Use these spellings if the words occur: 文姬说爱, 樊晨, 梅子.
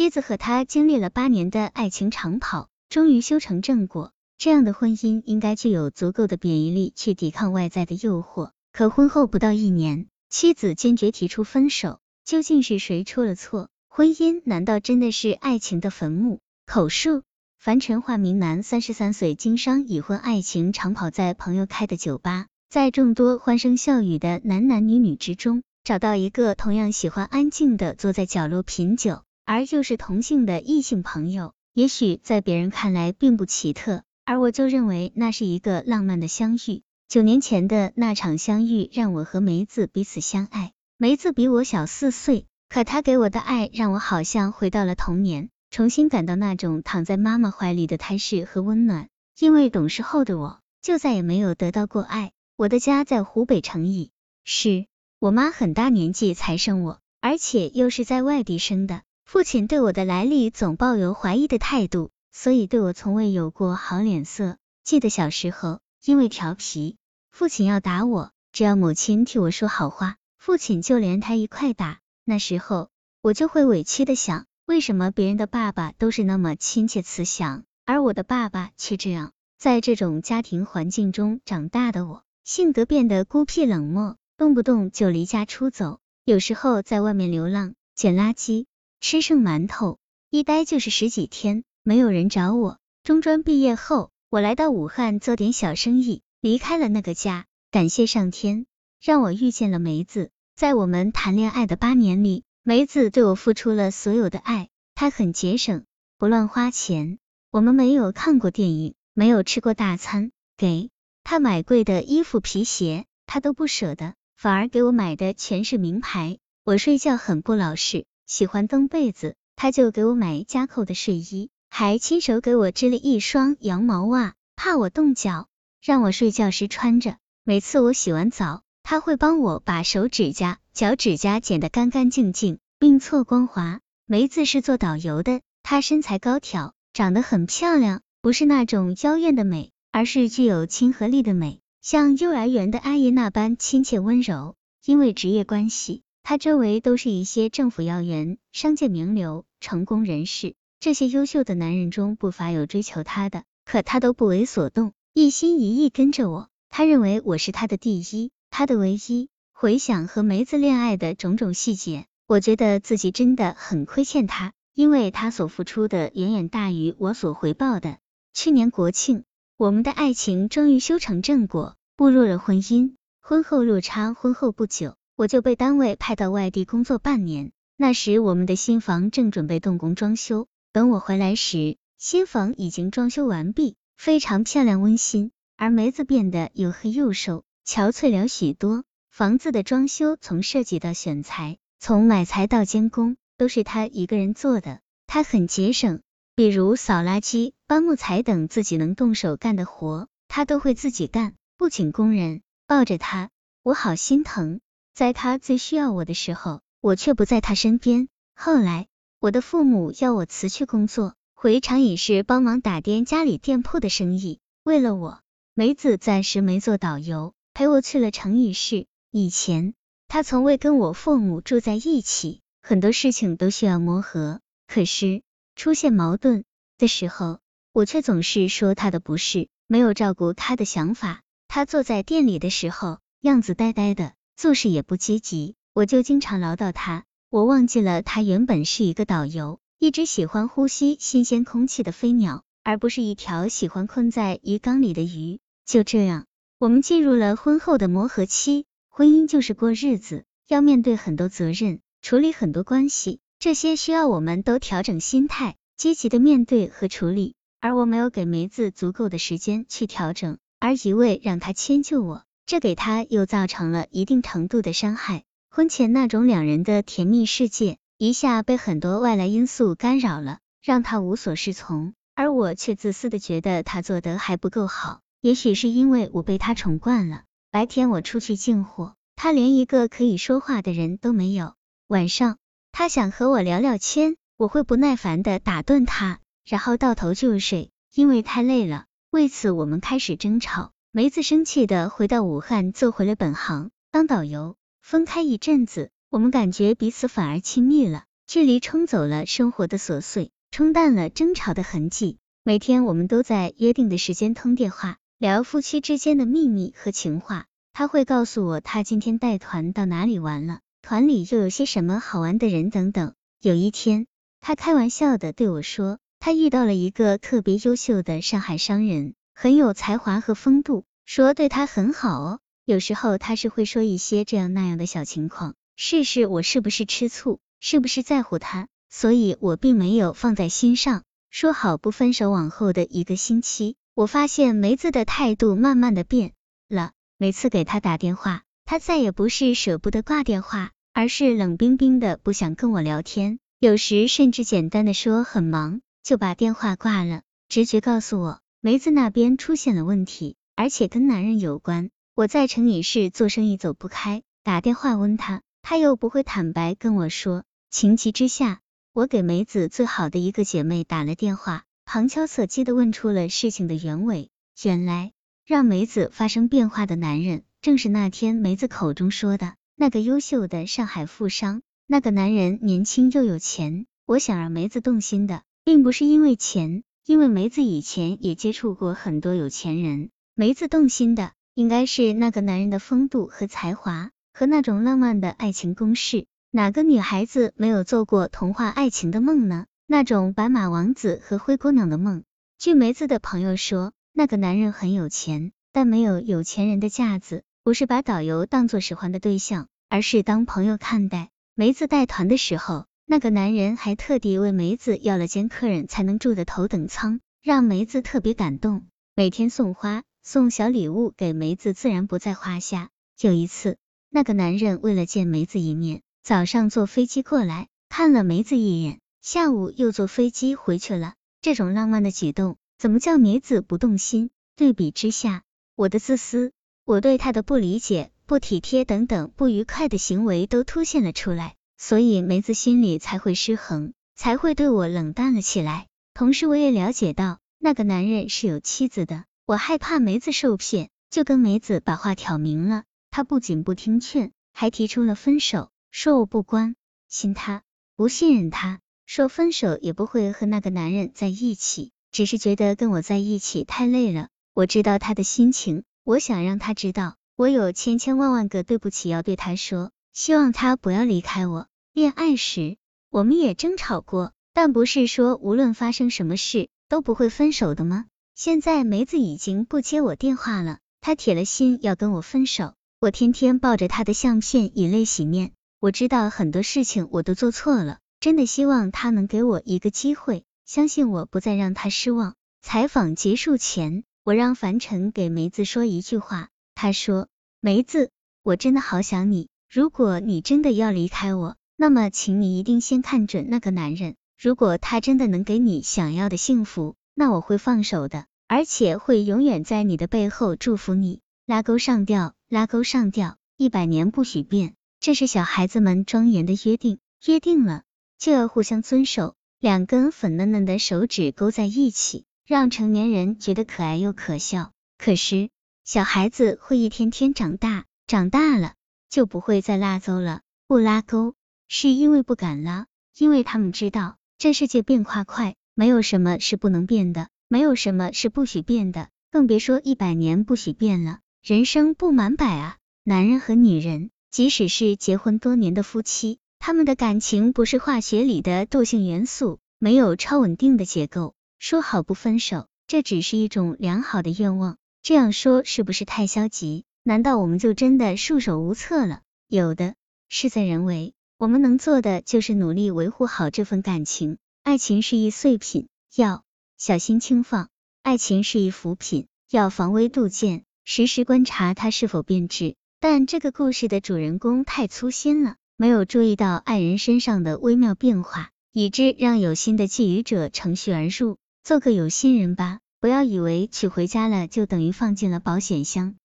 妻子和他经历了8年的爱情长跑，终于修成正果。这样的婚姻应该具有足够的免疫力去抵抗外在的诱惑。可婚后不到1年，妻子坚决提出分手。究竟是谁出了错？婚姻难道真的是爱情的坟墓？口述：樊晨，化名男，33岁，经商已婚，爱情长跑在朋友开的酒吧，在众多欢声笑语的男女之中，找到一个同样喜欢安静的坐在角落品酒，而又是同性的异性朋友，也许在别人看来并不奇特，而我就认为那是一个浪漫的相遇。9年前的那场相遇让我和梅子彼此相爱，梅子比我小4岁，可她给我的爱让我好像回到了童年，重新感到那种躺在妈妈怀里的踏实和温暖，因为懂事后的我就再也没有得到过爱。我的家在湖北成邑，是我妈很大年纪才生我，而且又是在外地生的。父亲对我的来历总抱有怀疑的态度，所以对我从未有过好脸色。记得小时候，因为调皮，父亲要打我，只要母亲替我说好话，父亲就连他一块打。那时候，我就会委屈的想，为什么别人的爸爸都是那么亲切慈祥，而我的爸爸却这样？在这种家庭环境中长大的我，性格变得孤僻冷漠，动不动就离家出走，有时候在外面流浪，捡垃圾，吃剩馒头，一待就是10几天，没有人找我。中专毕业后，我来到武汉做点小生意，离开了那个家。感谢上天，让我遇见了梅子。在我们谈恋爱的8年里，梅子对我付出了所有的爱，她很节省，不乱花钱。我们没有看过电影，没有吃过大餐，给她买贵的衣服皮鞋，她都不舍得，反而给我买的全是名牌。我睡觉很不老实，喜欢蹬被子，她就给我买加扣的睡衣，还亲手给我织了一双羊毛袜，怕我冻脚，让我睡觉时穿着。每次我洗完澡，她会帮我把手指甲、脚指甲剪得干干净净，并错光滑。梅子是做导游的，她身材高挑，长得很漂亮，不是那种妖艳的美，而是具有亲和力的美，像幼儿园的阿姨那般亲切温柔。因为职业关系，她周围都是一些政府要员、商界名流、成功人士，这些优秀的男人中不乏有追求她的，可她都不为所动，一心一意跟着我。她认为我是她的第一，她的唯一。回想和梅子恋爱的种种细节，我觉得自己真的很亏欠她，因为她所付出的远远大于我所回报的。去年国庆，我们的爱情终于修成正果，步入了婚姻。婚后落差，婚后不久，我就被单位派到外地工作半年。那时我们的新房正准备动工装修，等我回来时，新房已经装修完毕，非常漂亮温馨，而梅子变得又黑又瘦，憔悴了许多。房子的装修从设计到选材，从买材到监工，都是她一个人做的。她很节省，比如扫垃圾、搬木材等自己能动手干的活，她都会自己干，不请工人。抱着她，我好心疼。在她最需要我的时候，我却不在她身边。后来我的父母要我辞去工作，回长野市帮忙打点家里店铺的生意。为了我，梅子暂时没做导游，陪我去了长野市。以前她从未跟我父母住在一起，很多事情都需要磨合，可是出现矛盾的时候，我却总是说她的不是，没有照顾她的想法。她坐在店里的时候，样子呆呆的，做事也不积极，我就经常唠叨她。我忘记了她原本是一个导游，一只喜欢呼吸新鲜空气的飞鸟，而不是一条喜欢困在鱼缸里的鱼。就这样，我们进入了婚后的磨合期。婚姻就是过日子，要面对很多责任，处理很多关系，这些需要我们都调整心态，积极的面对和处理。而我没有给梅子足够的时间去调整，而一味让她迁就我，这给她又造成了一定程度的伤害。婚前那种两人的甜蜜世界，一下被很多外来因素干扰了，让她无所适从。而我却自私的觉得她做得还不够好，也许是因为我被她宠惯了。白天我出去进货，她连一个可以说话的人都没有。晚上她想和我聊聊天，我会不耐烦的打断她，然后倒头就睡，因为太累了。为此我们开始争吵，梅子生气的回到武汉，做回了本行，当导游。分开一阵子，我们感觉彼此反而亲密了，距离冲走了生活的琐碎，冲淡了争吵的痕迹。每天我们都在约定的时间通电话，聊夫妻之间的秘密和情话。他会告诉我他今天带团到哪里玩了，团里又有些什么好玩的人等等。有一天，他开玩笑的对我说，他遇到了一个特别优秀的上海商人，很有才华和风度，说对他很好哦。有时候他是会说一些这样那样的小情况，试试我是不是吃醋，是不是在乎他，所以我并没有放在心上。说好不分手往后的一个星期，我发现梅子的态度慢慢的变了。每次给他打电话，他再也不是舍不得挂电话，而是冷冰冰的不想跟我聊天，有时甚至简单的说很忙就把电话挂了。直觉告诉我，梅子那边出现了问题，而且跟男人有关。我在城里市做生意走不开，打电话问他，他又不会坦白跟我说。情急之下，我给梅子最好的一个姐妹打了电话，旁敲侧击的问出了事情的原委。原来，让梅子发生变化的男人，正是那天梅子口中说的那个优秀的上海富商。那个男人年轻又有钱，我想让梅子动心的，并不是因为钱，因为梅子以前也接触过很多有钱人，梅子动心的应该是那个男人的风度和才华，和那种浪漫的爱情攻势。哪个女孩子没有做过童话爱情的梦呢？那种白马王子和灰姑娘的梦。据梅子的朋友说，那个男人很有钱，但没有有钱人的架子，不是把导游当作使唤的对象，而是当朋友看待。梅子带团的时候，那个男人还特地为梅子要了间客人才能住的头等舱，让梅子特别感动。每天送花送小礼物给梅子自然不在话下。有一次，那个男人为了见梅子一面，早上坐飞机过来，看了梅子一眼，下午又坐飞机回去了。这种浪漫的举动，怎么叫梅子不动心？对比之下，我的自私，我对他的不理解、不体贴等等不愉快的行为都凸显了出来，所以梅子心里才会失衡，才会对我冷淡了起来。同时我也了解到，那个男人是有妻子的，我害怕梅子受骗，就跟梅子把话挑明了。他不仅不听劝，还提出了分手，说我不关心他，不信任他，说分手也不会和那个男人在一起，只是觉得跟我在一起太累了。我知道他的心情，我想让他知道，我有千千万万个对不起要对他说，希望他不要离开我。恋爱时，我们也争吵过，但不是说无论发生什么事都不会分手的吗？现在梅子已经不接我电话了，她铁了心要跟我分手，我天天抱着她的相片以泪洗面。我知道很多事情我都做错了，真的希望她能给我一个机会，相信我不再让她失望。采访结束前，我让樊晨给梅子说一句话，他说，梅子，我真的好想你，如果你真的要离开我，那么请你一定先看准那个男人，如果他真的能给你想要的幸福，那我会放手的，而且会永远在你的背后祝福你。拉钩上吊，拉钩上吊，100年不许变，这是小孩子们庄严的约定，约定了就要互相遵守。两根粉嫩嫩的手指勾在一起，让成年人觉得可爱又可笑。可是小孩子会一天天长大，长大了就不会再拉钩了。不拉钩是因为不敢拉，因为他们知道这世界变化快，没有什么是不能变的，没有什么是不许变的，更别说100年不许变了。人生不满百啊，男人和女人，即使是结婚多年的夫妻，他们的感情不是化学里的惰性元素，没有超稳定的结构。说好不分手，这只是一种良好的愿望。这样说是不是太消极？难道我们就真的束手无策了？有的事在人为，我们能做的就是努力维护好这份感情。爱情是易碎品，要小心轻放，爱情是一浮品，要防微杜渐，时时观察它是否变质。但这个故事的主人公太粗心了，没有注意到爱人身上的微妙变化，以致让有心的觊觎者乘虚而入。做个有心人吧，不要以为娶回家了就等于放进了保险箱，